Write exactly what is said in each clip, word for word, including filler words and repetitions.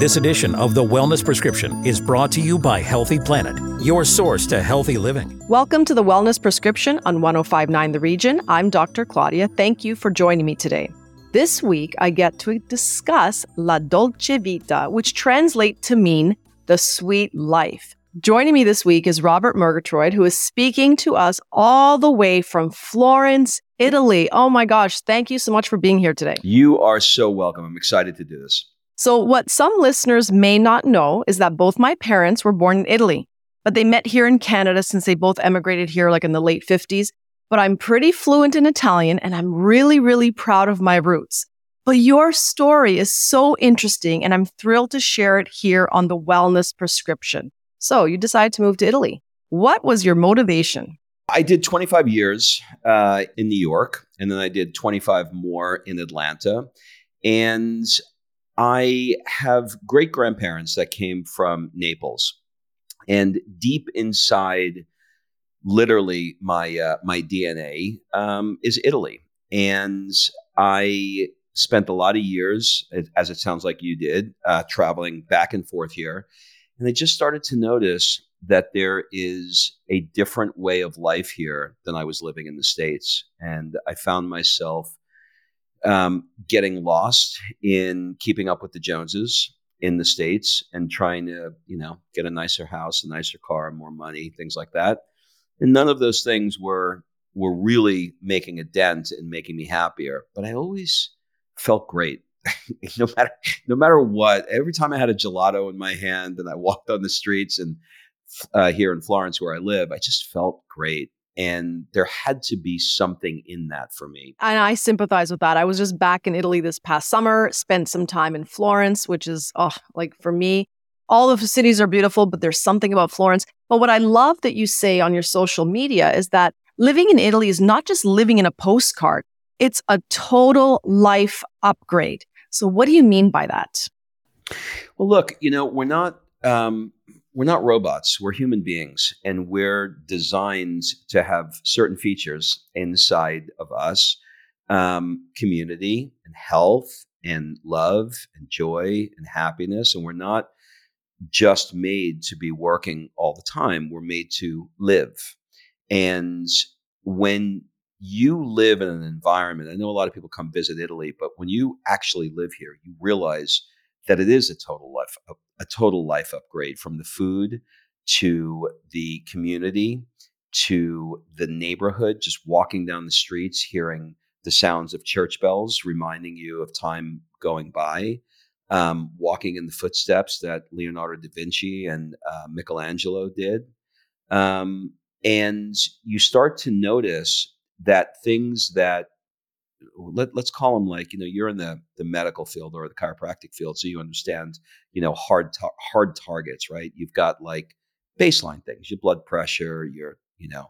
This edition of The Wellness Prescription is brought to you by Healthy Planet, your source to healthy living. Welcome to The Wellness Prescription on one oh five point nine The Region. I'm Doctor Claudia. Thank you for joining me today. This week, I get to discuss La Dolce Vita, which translates to mean the sweet life. Joining me this week is Robert Murgatroyd, who is speaking to us all the way from Florence, Italy. Oh my gosh, thank you so much for being here today. You are so welcome. I'm excited to do this. So what some listeners may not know is that both my parents were born in Italy, but they met here in Canada since they both emigrated here like in the late fifties. But I'm pretty fluent in Italian and I'm really, really proud of my roots. But your story is so interesting and I'm thrilled to share it here on The Wellness Prescription. So you decided to move to Italy. What was your motivation? I did twenty-five years uh, in New York, and then I did twenty-five more in Atlanta. And I have great-grandparents that came from Naples, and deep inside, literally, my uh, my D N A um, is Italy. And I spent a lot of years, as it sounds like you did, uh, traveling back and forth here, and I just started to notice that there is a different way of life here than I was living in the States, and I found myself Um, getting lost in keeping up with the Joneses in the States and trying to, you know, get a nicer house, a nicer car, more money, things like that. And none of those things were were really making a dent and making me happier. But I always felt great, no matter no matter what. Every time I had a gelato in my hand and I walked on the streets and uh, here in Florence where I live, I just felt great. And there had to be something in that for me. And I sympathize with that. I was just back in Italy this past summer, spent some time in Florence, which is, oh, like for me, all of the cities are beautiful, but there's something about Florence. But what I love that you say on your social media is that living in Italy is not just living in a postcard. It's a total life upgrade. So what do you mean by that? Well, look, you know, we're not... Um, We're not robots, we're human beings, and we're designed to have certain features inside of us, um, community and health and love and joy and happiness. And we're not just made to be working all the time, we're made to live. And when you live in an environment, I know a lot of people come visit Italy, but when you actually live here, you realize that it is a total life up, a total life upgrade, from the food to the community to the neighborhood. Just walking down the streets, hearing the sounds of church bells, reminding you of time going by. Um, walking in the footsteps that Leonardo da Vinci and uh, Michelangelo did, um, and you start to notice that things that Let, let's call them, like, you know, you're in the, the medical field or the chiropractic field, so you understand, you know, hard ta- hard targets, right? You've got like baseline things, your blood pressure, your, you know,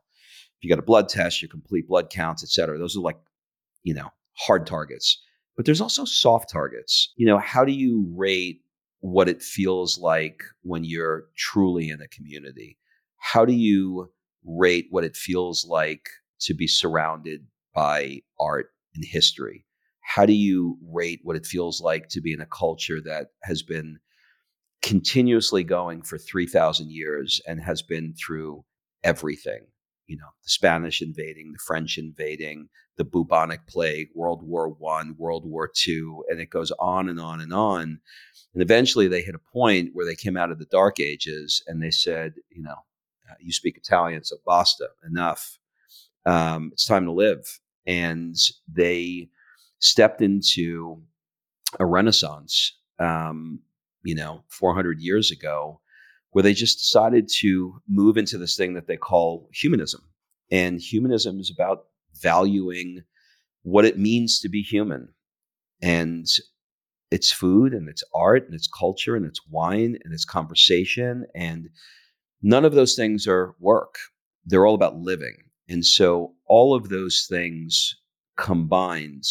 if you got a blood test, your complete blood counts, et cetera. Those are like, you know, hard targets. But there's also soft targets. You know, how do you rate what it feels like when you're truly in a community? How do you rate what it feels like to be surrounded by art in history? How do you rate what it feels like to be in a culture that has been continuously going for three thousand years and has been through everything? You know, the Spanish invading, the French invading, the bubonic plague, World War One, World War Two, and it goes on and on and on. And eventually they hit a point where they came out of the Dark Ages and they said, you know, you speak Italian, so basta, enough. Um, it's time to live. And they stepped into a renaissance, um, you know, four hundred years ago, where they just decided to move into this thing that they call humanism. And humanism is about valuing what it means to be human. And it's food and it's art and it's culture and it's wine and it's conversation. And none of those things are work. They're all about living. And so all of those things combined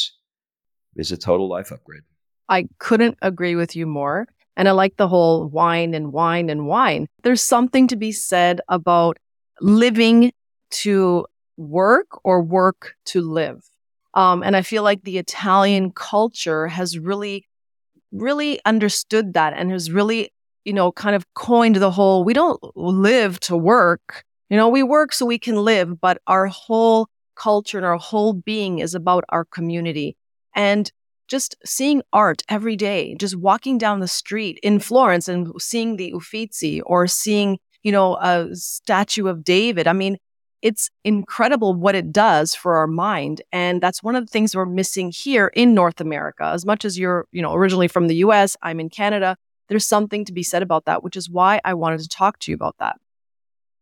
is a total life upgrade. I couldn't agree with you more. And I like the whole wine and wine and wine. There's something to be said about living to work or work to live. Um, and I feel like the Italian culture has really really understood that and has really, you know, kind of coined the whole, we don't live to work. You know, we work so we can live, but our whole culture and our whole being is about our community. And just seeing art every day, just walking down the street in Florence and seeing the Uffizi or seeing, you know, a statue of David. I mean, it's incredible what it does for our mind. And that's one of the things we're missing here in North America. As much as you're, you know, originally from the U S, I'm in Canada, there's something to be said about that, which is why I wanted to talk to you about that.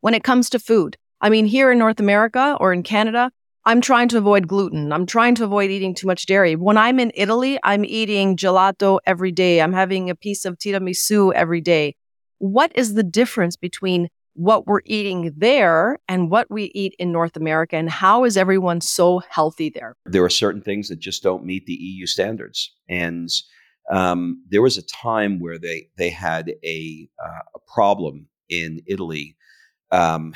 When it comes to food, I mean, here in North America or in Canada, I'm trying to avoid gluten. I'm trying to avoid eating too much dairy. When I'm in Italy, I'm eating gelato every day. I'm having a piece of tiramisu every day. What is the difference between what we're eating there and what we eat in North America, and how is everyone so healthy there? There are certain things that just don't meet the E U standards. And um, there was a time where they, they had a, uh, a problem in Italy. Um,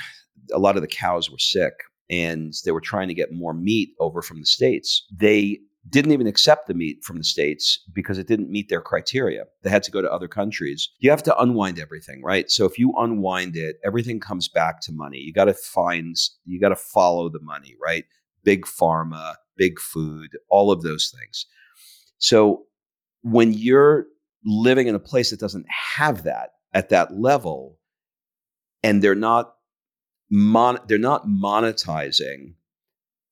a lot of the cows were sick, and they were trying to get more meat over from the States. They didn't even accept the meat from the States because it didn't meet their criteria. They had to go to other countries. You have to unwind everything, right? So if you unwind it, everything comes back to money. You got to find, you got to follow the money, right? Big pharma, big food, all of those things. So when you're living in a place that doesn't have that at that level, and they're not mon- they're not monetizing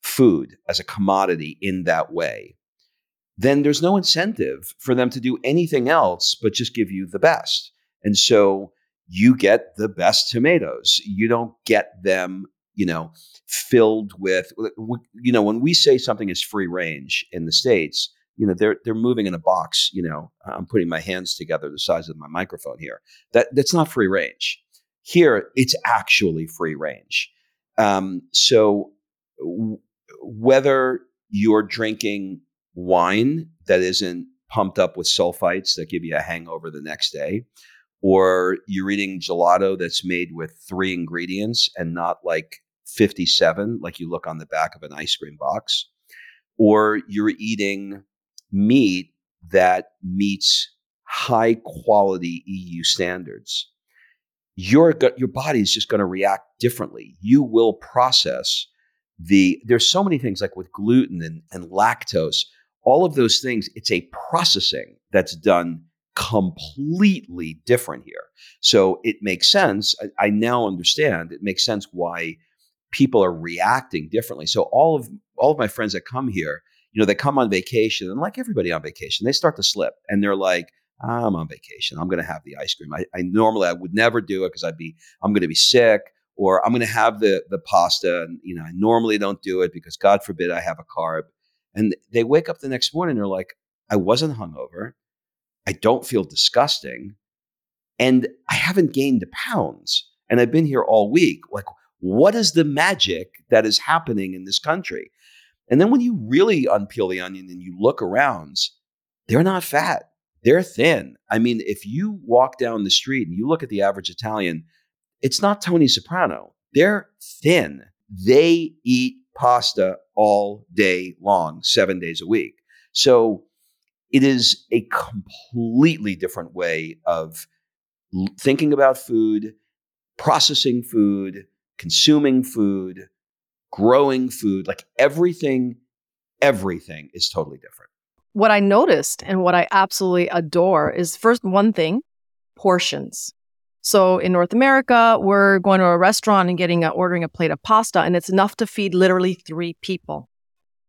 food as a commodity in that way, then there's no incentive for them to do anything else but just give you the best. And so you get the best tomatoes. You don't get them, you know, filled with, you know, when we say something is free range in the States, you know, they're they're moving in a box. You know, I'm putting my hands together the size of my microphone here. That that's not free range. Here, it's actually free range. Um, so w- whether you're drinking wine that isn't pumped up with sulfites that give you a hangover the next day, or you're eating gelato that's made with three ingredients and not like fifty-seven, like you look on the back of an ice cream box, or you're eating meat that meets high quality E U standards, your your body is just going to react differently. You will process the, there's so many things like with gluten and, and lactose, all of those things, it's a processing that's done completely different here. So it makes sense. I, I now understand it makes sense why people are reacting differently. So all of, all of my friends that come here, you know, they come on vacation, and like everybody on vacation, they start to slip and they're like, I'm on vacation. I'm going to have the ice cream. I, I normally, I would never do it because I'd be, I'm going to be sick, or I'm going to have the the pasta. And, you know, I normally don't do it because God forbid I have a carb. And they wake up the next morning, they're like, I wasn't hungover. I don't feel disgusting. And I haven't gained the pounds. And I've been here all week. Like, what is the magic that is happening in this country? And then when you really unpeel the onion and you look around, they're not fat. They're thin. I mean, if you walk down the street and you look at the average Italian, it's not Tony Soprano. They're thin. They eat pasta all day long, seven days a week. So it is a completely different way of thinking about food, processing food, consuming food, growing food. Like everything, everything is totally different. What I noticed and what I absolutely adore is, first, one thing, portions. So in North America, we're going to a restaurant and getting a, ordering a plate of pasta, and it's enough to feed literally three people.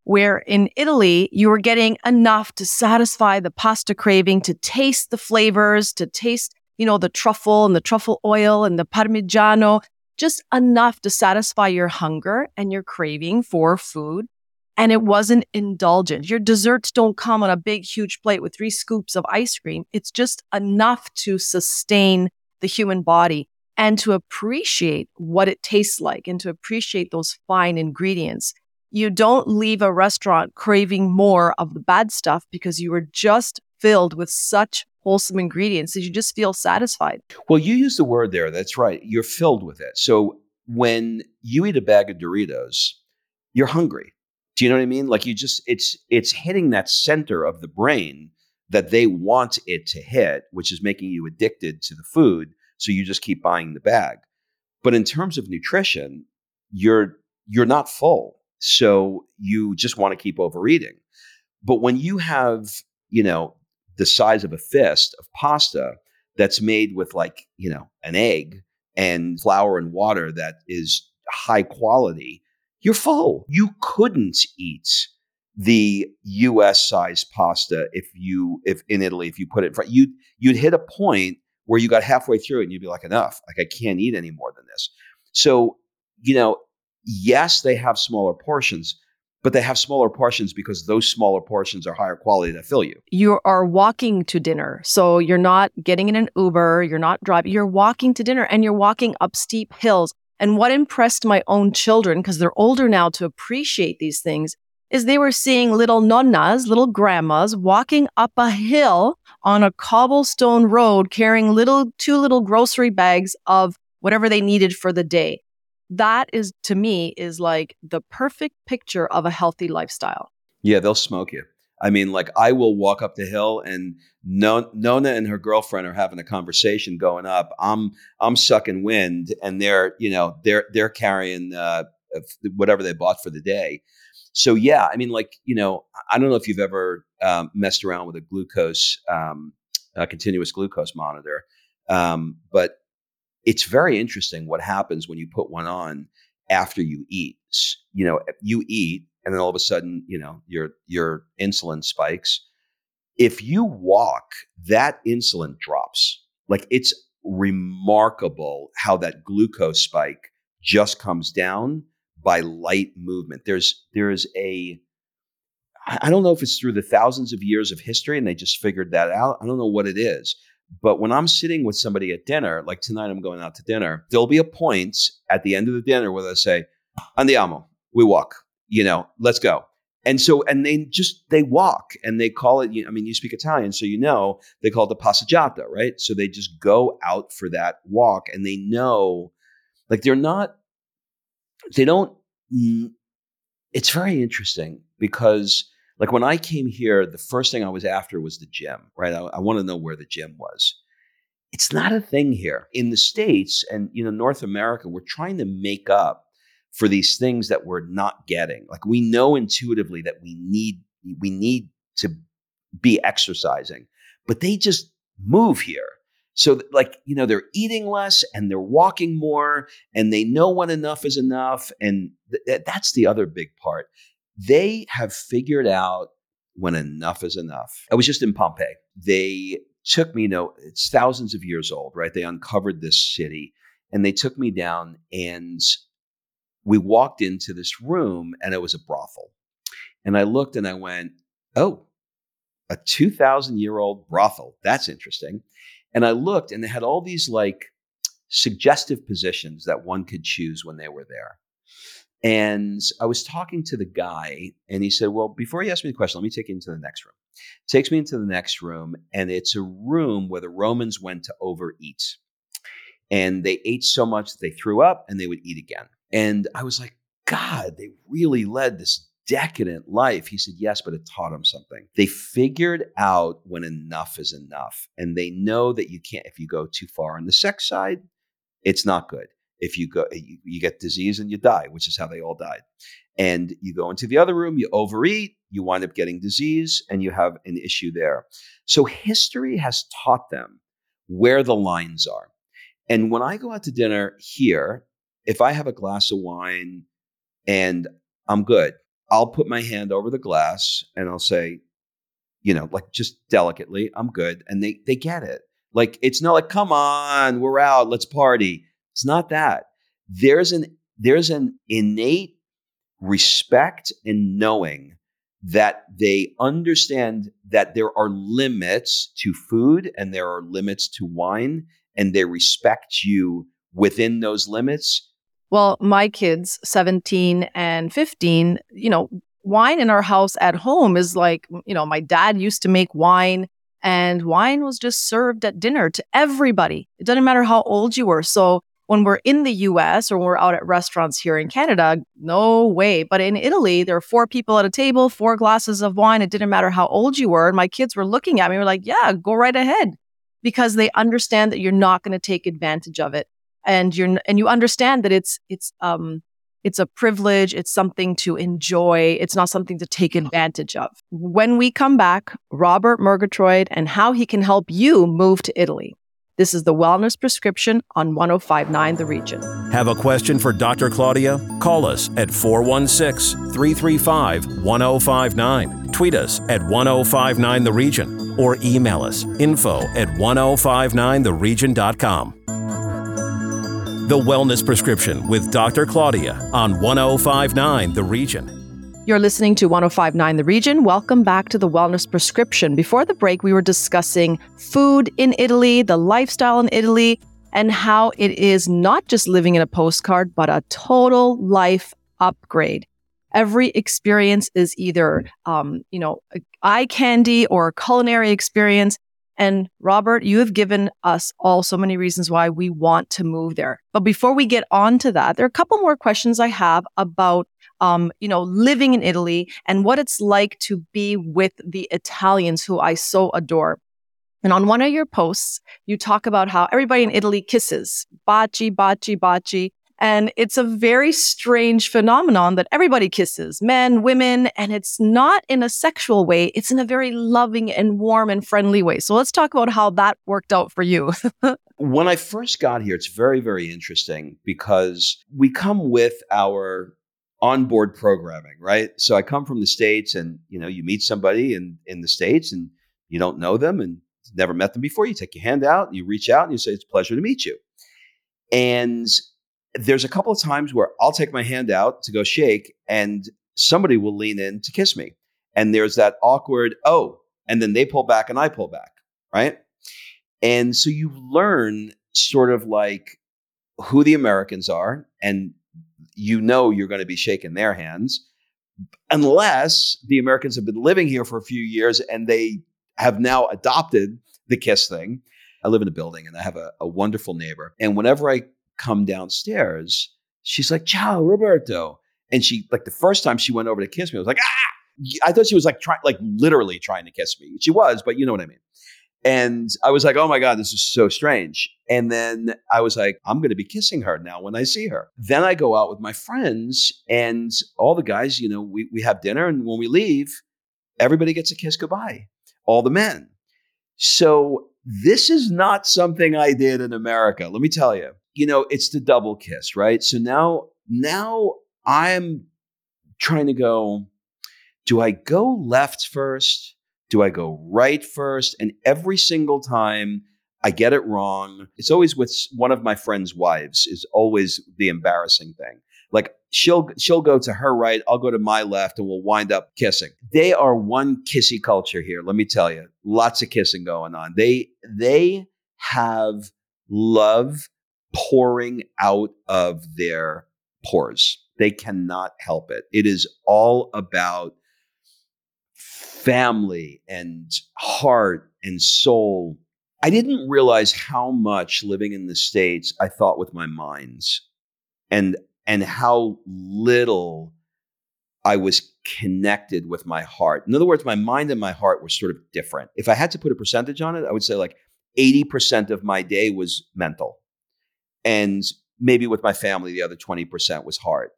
Where in Italy, you are getting enough to satisfy the pasta craving, to taste the flavors, to taste, you know, the truffle and the truffle oil and the parmigiano, just enough to satisfy your hunger and your craving for food. And it wasn't indulgent. Your desserts don't come on a big, huge plate with three scoops of ice cream. It's just enough to sustain the human body and to appreciate what it tastes like and to appreciate those fine ingredients. You don't leave a restaurant craving more of the bad stuff because you were just filled with such wholesome ingredients that you just feel satisfied. Well, you used the word there. That's right. You're filled with it. So when you eat a bag of Doritos, you're hungry. Do you know what I mean? Like you just, it's, it's hitting that center of the brain that they want it to hit, which is making you addicted to the food. So you just keep buying the bag. But in terms of nutrition, you're you're not full. So you just want to keep overeating. But when you have, you know, the size of a fist of pasta that's made with like, you know, an egg and flour and water that is high quality, you're full. You couldn't eat the U S sized pasta if you, if in Italy, if you put it in front, you'd, you'd hit a point where you got halfway through it and you'd be like, enough, like I can't eat any more than this. So, you know, yes, they have smaller portions, but they have smaller portions because those smaller portions are higher quality that fill you. You are walking to dinner. So you're not getting in an Uber, you're not driving, you're walking to dinner and you're walking up steep hills. And what impressed my own children, because they're older now to appreciate these things, is they were seeing little nonnas, little grandmas walking up a hill on a cobblestone road carrying little two little grocery bags of whatever they needed for the day. That is, to me, is like the perfect picture of a healthy lifestyle. Yeah, they'll smoke you. I mean, like I will walk up the hill and no- Nona and her girlfriend are having a conversation going up. I'm I'm sucking wind and they're, you know, they're they're carrying uh, whatever they bought for the day. So, yeah, I mean, like, you know, I don't know if you've ever um, messed around with a glucose, um, a continuous glucose monitor, um, but it's very interesting what happens when you put one on after you eat. You know, you eat and then all of a sudden, you know, your your insulin spikes. If you walk, that insulin drops. Like it's remarkable how that glucose spike just comes down by light movement. There's there is a I don't know if it's through the thousands of years of history and they just figured that out. I don't know what it is. But when I'm sitting with somebody at dinner, like tonight I'm going out to dinner, there'll be a point at the end of the dinner where they say, andiamo, we walk, you know, let's go. And so, and they just, they walk and they call it, I mean, you speak Italian, so you know, they call it the passeggiata, right? So they just go out for that walk and they know, like they're not, they don't, it's very interesting because like when I came here, the first thing I was after was the gym, right? I, I want to know where the gym was. It's not a thing here. In the States and, you know, North America, we're trying to make up for these things that we're not getting. Like we know intuitively that we need we need to be exercising, but they just move here. So like, you know, they're eating less and they're walking more and they know when enough is enough. And th- that's the other big part. They have figured out when enough is enough. I was just in Pompeii. They took me, you know, it's thousands of years old, right? They uncovered this city and they took me down and we walked into this room and it was a brothel. And I looked and I went, oh, a two thousand year old brothel. That's interesting. And I looked and they had all these like suggestive positions that one could choose when they were there. And I was talking to the guy and he said, well, before you ask me the question, let me take you into the next room. Takes me into the next room and it's a room where the Romans went to overeat. And they ate so much that they threw up and they would eat again. And I was like, God, they really led this decadent life. He said, yes, but it taught them something. They figured out when enough is enough. And they know that you can't, if you go too far on the sex side, it's not good. If you go, you, you get disease and you die, which is how they all died. And you go into the other room, you overeat, you wind up getting disease, and you have an issue there. So history has taught them where the lines are. And when I go out to dinner here, if I have a glass of wine and I'm good, I'll put my hand over the glass and I'll say, you know, like just delicately, I'm good. And they they get it. Like, it's not like, come on, we're out, let's party. It's not that. There's an there's an innate respect in knowing that they understand that there are limits to food and there are limits to wine, and they respect you within those limits. Well, my kids, seventeen and fifteen, you know, wine in our house at home is like, you know, my dad used to make wine. And wine was just served at dinner to everybody. It doesn't matter how old you were. So when we're in the U S or when we're out at restaurants here in Canada, no way. But in Italy, there were four people at a table, four glasses of wine. It didn't matter how old you were. And my kids were looking at me, were like, yeah, go right ahead. Because they understand that you're not going to take advantage of it. And you're and you understand that it's it's um it's a privilege, it's something to enjoy, it's not something to take advantage of. When we come back, Robert Murgatroyd and how he can help you move to Italy. This is the Wellness Prescription on one oh five point nine The Region. Have a question for Doctor Claudia? Call us at four one six, three three five, one oh five nine. Tweet us at one oh five nine The Region or email us info at ten fifty-nine the region dot com. The Wellness Prescription with Doctor Claudia on one oh five point nine The Region. You're listening to one oh five point nine The Region. Welcome back to The Wellness Prescription. Before the break, we were discussing food in Italy, the lifestyle in Italy, and how it is not just living in a postcard, but a total life upgrade. Every experience is either, um, you know, eye candy or a culinary experience. And Robert, you have given us all so many reasons why we want to move there. But before we get on to that, there are a couple more questions I have about, um, you know, living in Italy and what it's like to be with the Italians who I so adore. And on one of your posts, you talk about how everybody in Italy kisses, baci, baci, baci. And it's a very strange phenomenon that everybody kisses, men, women, and it's not in a sexual way. It's in a very loving and warm and friendly way. So let's talk about how that worked out for you. When I first got here, it's very, very interesting because we come with our onboard programming, right? So I come from the States and, you know, you meet somebody in, in the States and you don't know them and never met them before. You take your hand out, you reach out and you say, it's a pleasure to meet you. And there's a couple of times where I'll take my hand out to go shake and somebody will lean in to kiss me. And there's that awkward, oh, and then they pull back and I pull back, right? And so you learn sort of like who the Americans are and you know you're going to be shaking their hands unless the Americans have been living here for a few years and they have now adopted the kiss thing. I live in a building and I have a, a wonderful neighbor. And whenever I come downstairs, she's like, ciao, Roberto. And she, like the first time she went over to kiss me, I was like, ah, I thought she was like, try, like literally trying to kiss me. She was, but you know what I mean? And I was like, oh my God, this is so strange. And then I was like, I'm going to be kissing her now when I see her. Then I go out with my friends and all the guys, you know, we, we have dinner. And when we leave, everybody gets a kiss goodbye, all the men. So this is not something I did in America. Let me tell you. You know, it's the double kiss, right? So now, now I'm trying to go, do I go left first? Do I go right first? And every single time I get it wrong. It's always with one of my friend's wives is always the embarrassing thing. Like she'll, she'll go to her right. I'll go to my left and we'll wind up kissing. They are one kissy culture here. Let me tell you, lots of kissing going on. They, they have love pouring out of their pores. They cannot help it. It is all about family and heart and soul. I didn't realize how much living in the States I thought with my minds and and how little I was connected with my heart. In other words, my mind and my heart were sort of different. If I had to put a percentage on it, I would say like eighty percent of my day was mental. And maybe with my family, the other twenty percent was heart.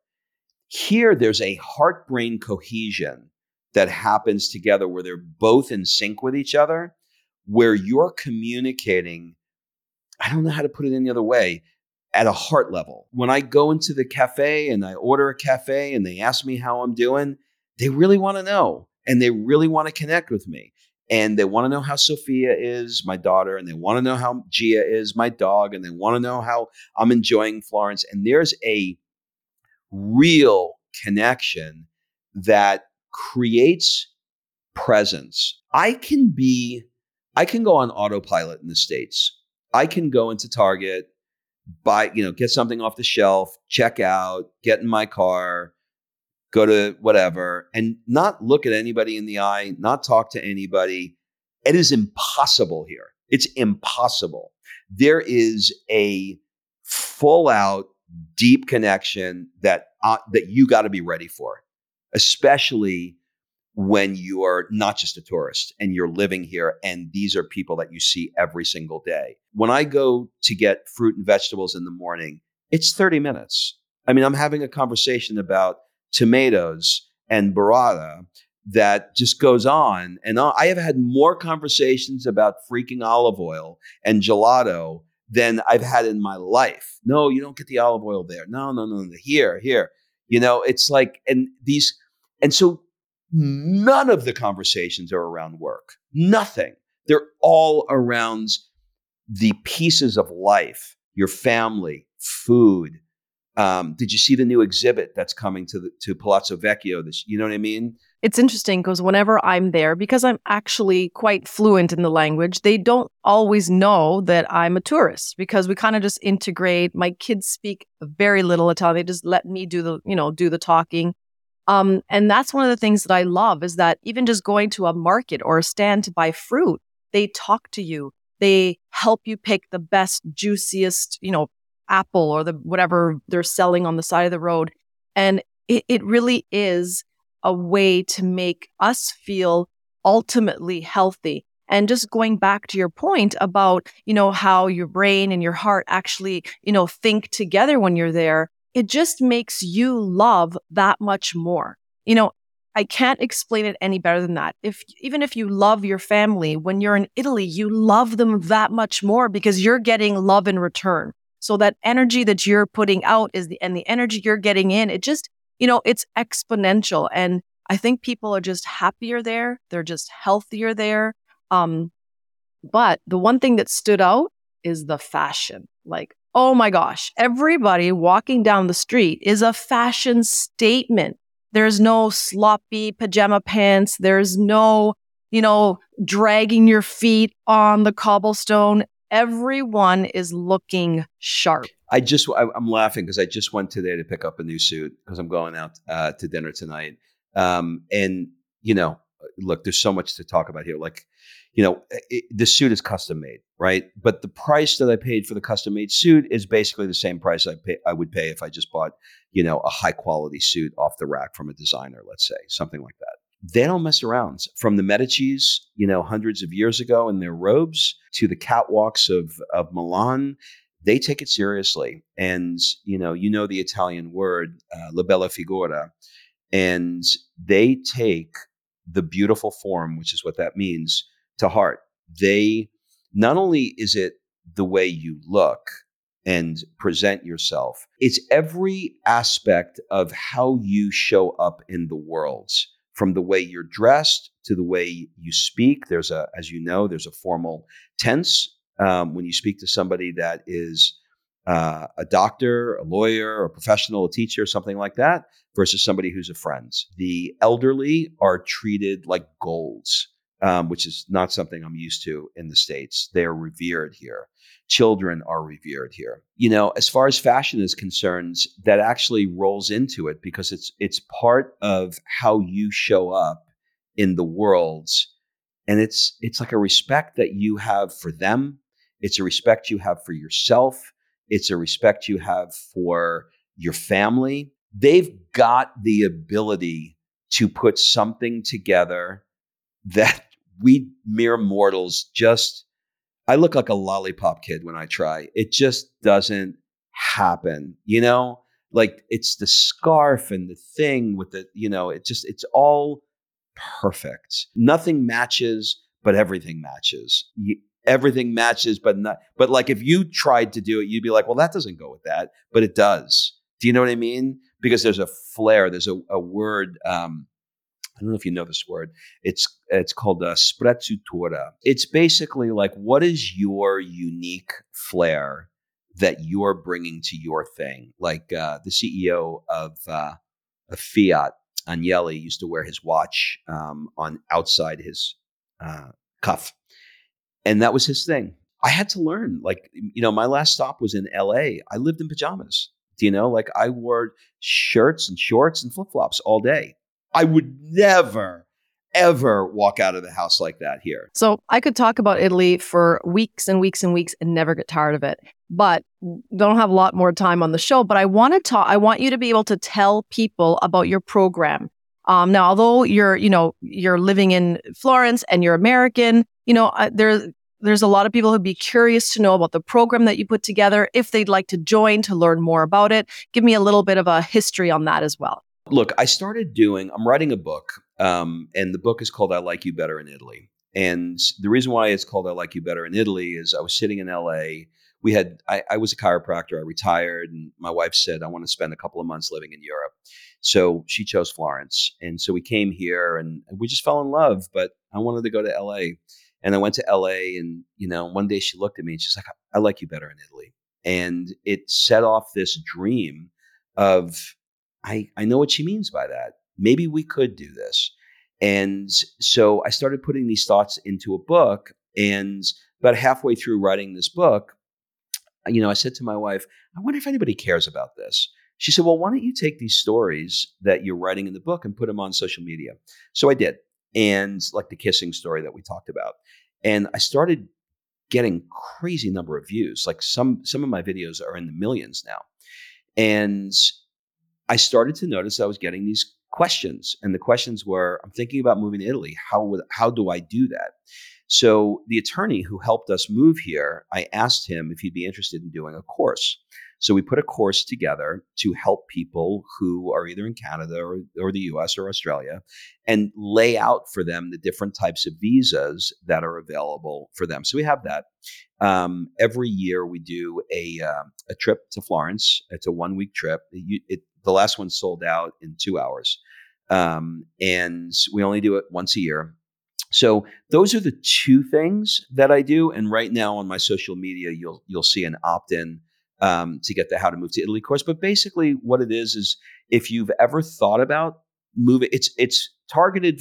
Here, there's a heart-brain cohesion that happens together where they're both in sync with each other, where you're communicating, I don't know how to put it any other way, at a heart level. When I go into the cafe and I order a cafe and they ask me how I'm doing, they really want to know and they really want to connect with me. And they want to know how Sophia is, my daughter, and they want to know how Gia is, my dog, and they want to know how I'm enjoying Florence. And there's a real connection that creates presence. I can be, I can go on autopilot in the States. I can go into Target, buy, you know, get something off the shelf, check out, get in my car, go to whatever, and not look at anybody in the eye, not talk to anybody. It is impossible here. It's impossible. There is a full out, deep connection that uh, that you got to be ready for, especially when you are not just a tourist and you're living here and these are people that you see every single day. When I go to get fruit and vegetables in the morning, it's thirty minutes. I mean, I'm having a conversation about tomatoes and burrata that just goes on and on. I have had more conversations about freaking olive oil and gelato than I've had in my life. No, you don't get the olive oil there. No, no, no, no. Here, here. You know, it's like, and these, and so none of the conversations are around work. Nothing. They're all around the pieces of life, your family, food. Um, did you see the new exhibit that's coming to the, to Palazzo Vecchio? This, you know what I mean? It's interesting because whenever I'm there, because I'm actually quite fluent in the language, they don't always know that I'm a tourist because we kind of just integrate. My kids speak very little Italian. They just let me do the, you know, do the talking. Um, and that's one of the things that I love is that even just going to a market or a stand to buy fruit, they talk to you. They help you pick the best, juiciest, you know, apple or the whatever they're selling on the side of the road. And it, it really is a way to make us feel ultimately healthy. And just going back to your point about, you know, how your brain and your heart actually, you know, think together when you're there, it just makes you love that much more. You know, I can't explain it any better than that. If even if you love your family, when you're in Italy, you love them that much more because you're getting love in return. So that energy that you're putting out is the and the energy you're getting in, it just, you know, it's exponential. And I think people are just happier there. They're just healthier there. Um, but the one thing that stood out is the fashion. Like, oh my gosh, everybody walking down the street is a fashion statement. There's no sloppy pajama pants. There's no, you know, dragging your feet on the cobblestone. Everyone is looking sharp. I just, I, I'm laughing because I just went today to pick up a new suit because I'm going out uh, to dinner tonight. Um, and, you know, look, there's so much to talk about here. Like, you know, it, the suit is custom made, right? But the price that I paid for the custom made suit is basically the same price I pay, I would pay if I just bought, you know, a high quality suit off the rack from a designer, let's say, something like that. They don't mess around. From the Medicis, you know, hundreds of years ago in their robes to the catwalks of, of Milan, they take it seriously. And, you know, you know the Italian word, uh, la bella figura, and they take the beautiful form, which is what that means, to heart. They, not only is it the way you look and present yourself, it's every aspect of how you show up in the world. From the way you're dressed to the way you speak, there's a, as you know, there's a formal tense um, when you speak to somebody that is uh, a doctor, a lawyer, a professional, a teacher, something like that, versus somebody who's a friend. The elderly are treated like golds, um, which is not something I'm used to in the States. They are revered here. Children are revered here. You know, as far as fashion is concerned, that actually rolls into it because it's it's part of how you show up in the world. And it's it's like a respect that you have for them. It's a respect you have for yourself. It's a respect you have for your family. They've got the ability to put something together that we mere mortals just... I look like a lollipop kid when I try. It just doesn't happen, you know? Like, it's the scarf and the thing with the, you know, it just, it's all perfect. Nothing matches, but everything matches. You, everything matches, but not, but like if you tried to do it, you'd be like, well, that doesn't go with that, but it does. Do you know what I mean? Because there's a flair, there's a, a word, um, I don't know if you know this word. It's it's called uh, sprezzatura. It's basically like, what is your unique flair that you're bringing to your thing? Like uh, the C E O of, uh, of Fiat, Agnelli, used to wear his watch um, on outside his uh, cuff. And that was his thing. I had to learn. Like, you know, my last stop was in L A. I lived in pajamas. Do you know? Like, I wore shirts and shorts and flip-flops all day. I would never, ever walk out of the house like that here. So I could talk about Italy for weeks and weeks and weeks and never get tired of it. but don't have a lot more time on the show. But I want to talk, I want you to be able to tell people about your program. Um, now, although you're, you know, you're living in Florence and you're American, you know, uh, there, there's a lot of people who'd be curious to know about the program that you put together. If they'd like to join to learn more about it, give me a little bit of a history on that as well. Look, I started doing, I'm writing a book, um, and the book is called I Like You Better in Italy. And the reason why it's called I Like You Better in Italy is I was sitting in L A. We had, I, I was a chiropractor, I retired, and my wife said, I want to spend a couple of months living in Europe. So she chose Florence. And so we came here and we just fell in love, but I wanted to go to L A. And I went to L A, and, you know, one day she looked at me and she's like, I like you better in Italy. And it set off this dream of, I, I know what she means by that. Maybe we could do this. And so I started putting these thoughts into a book. And about halfway through writing this book, you know, I said to my wife, I wonder if anybody cares about this. She said, well, why don't you take these stories that you're writing in the book and put them on social media? So I did. And like the kissing story that we talked about. And I started getting crazy number of views. Like some, some of my videos are in the millions now. And I started to notice I was getting these questions, and the questions were, I'm thinking about moving to Italy. How would, how do I do that? So the attorney who helped us move here, I asked him if he'd be interested in doing a course. So we put a course together to help people who are either in Canada or, or the U S or Australia, and lay out for them the different types of visas that are available for them. So we have that. Um, every year we do a uh, a trip to Florence. It's a one week trip. It, it, the last one sold out in two hours. Um, and we only do it once a year. So those are the two things that I do. And right now on my social media, you'll you'll see an opt-in um, to get the How to Move to Italy course. But basically what it is, is if you've ever thought about moving, it's it's targeted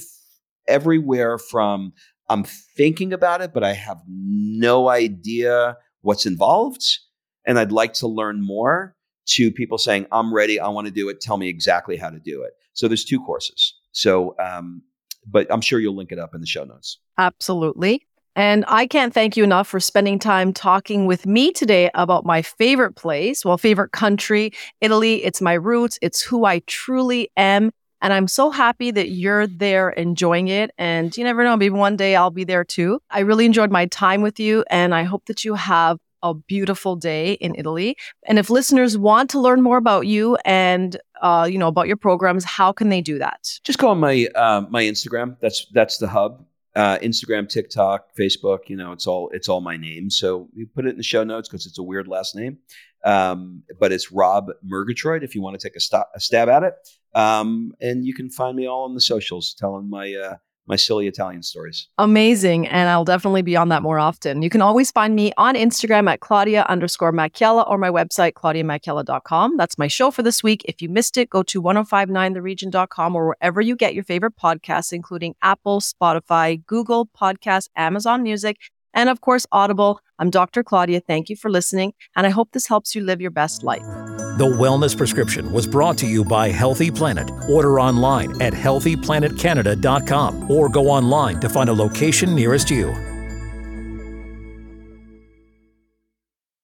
everywhere from I'm thinking about it, but I have no idea what's involved and I'd like to learn more, to people saying, I'm ready, I want to do it, tell me exactly how to do it. So there's two courses. So, um, but I'm sure you'll link it up in the show notes. Absolutely. And I can't thank you enough for spending time talking with me today about my favorite place, well, favorite country, Italy. It's my roots. It's who I truly am. And I'm so happy that you're there enjoying it. And you never know, maybe one day I'll be there too. I really enjoyed my time with you, and I hope that you have a beautiful day in Italy. And if listeners want to learn more about you and uh, you know, about your programs, how can they do that? Just go on my uh, my Instagram. That's that's the hub. Uh, Instagram, TikTok, Facebook. You know, it's all it's all my name. So we put it in the show notes because it's a weird last name. Um, but it's Rob Murgatroyd if you want to take a, st- a stab at it. Um, and you can find me all on the socials telling my. Uh, My silly Italian stories. Amazing. And I'll definitely be on that more often. You can always find me on Instagram at Claudia underscore Macchiella, or my website, claudia macchiella dot com. That's my show for this week. If you missed it, go to ten fifty-nine the region dot com or wherever you get your favorite podcasts, including Apple, Spotify, Google Podcasts, Amazon Music, and of course, Audible. I'm Doctor Claudia. Thank you for listening. And I hope this helps you live your best life. The Wellness Prescription was brought to you by Healthy Planet. Order online at healthy planet canada dot com or go online to find a location nearest you.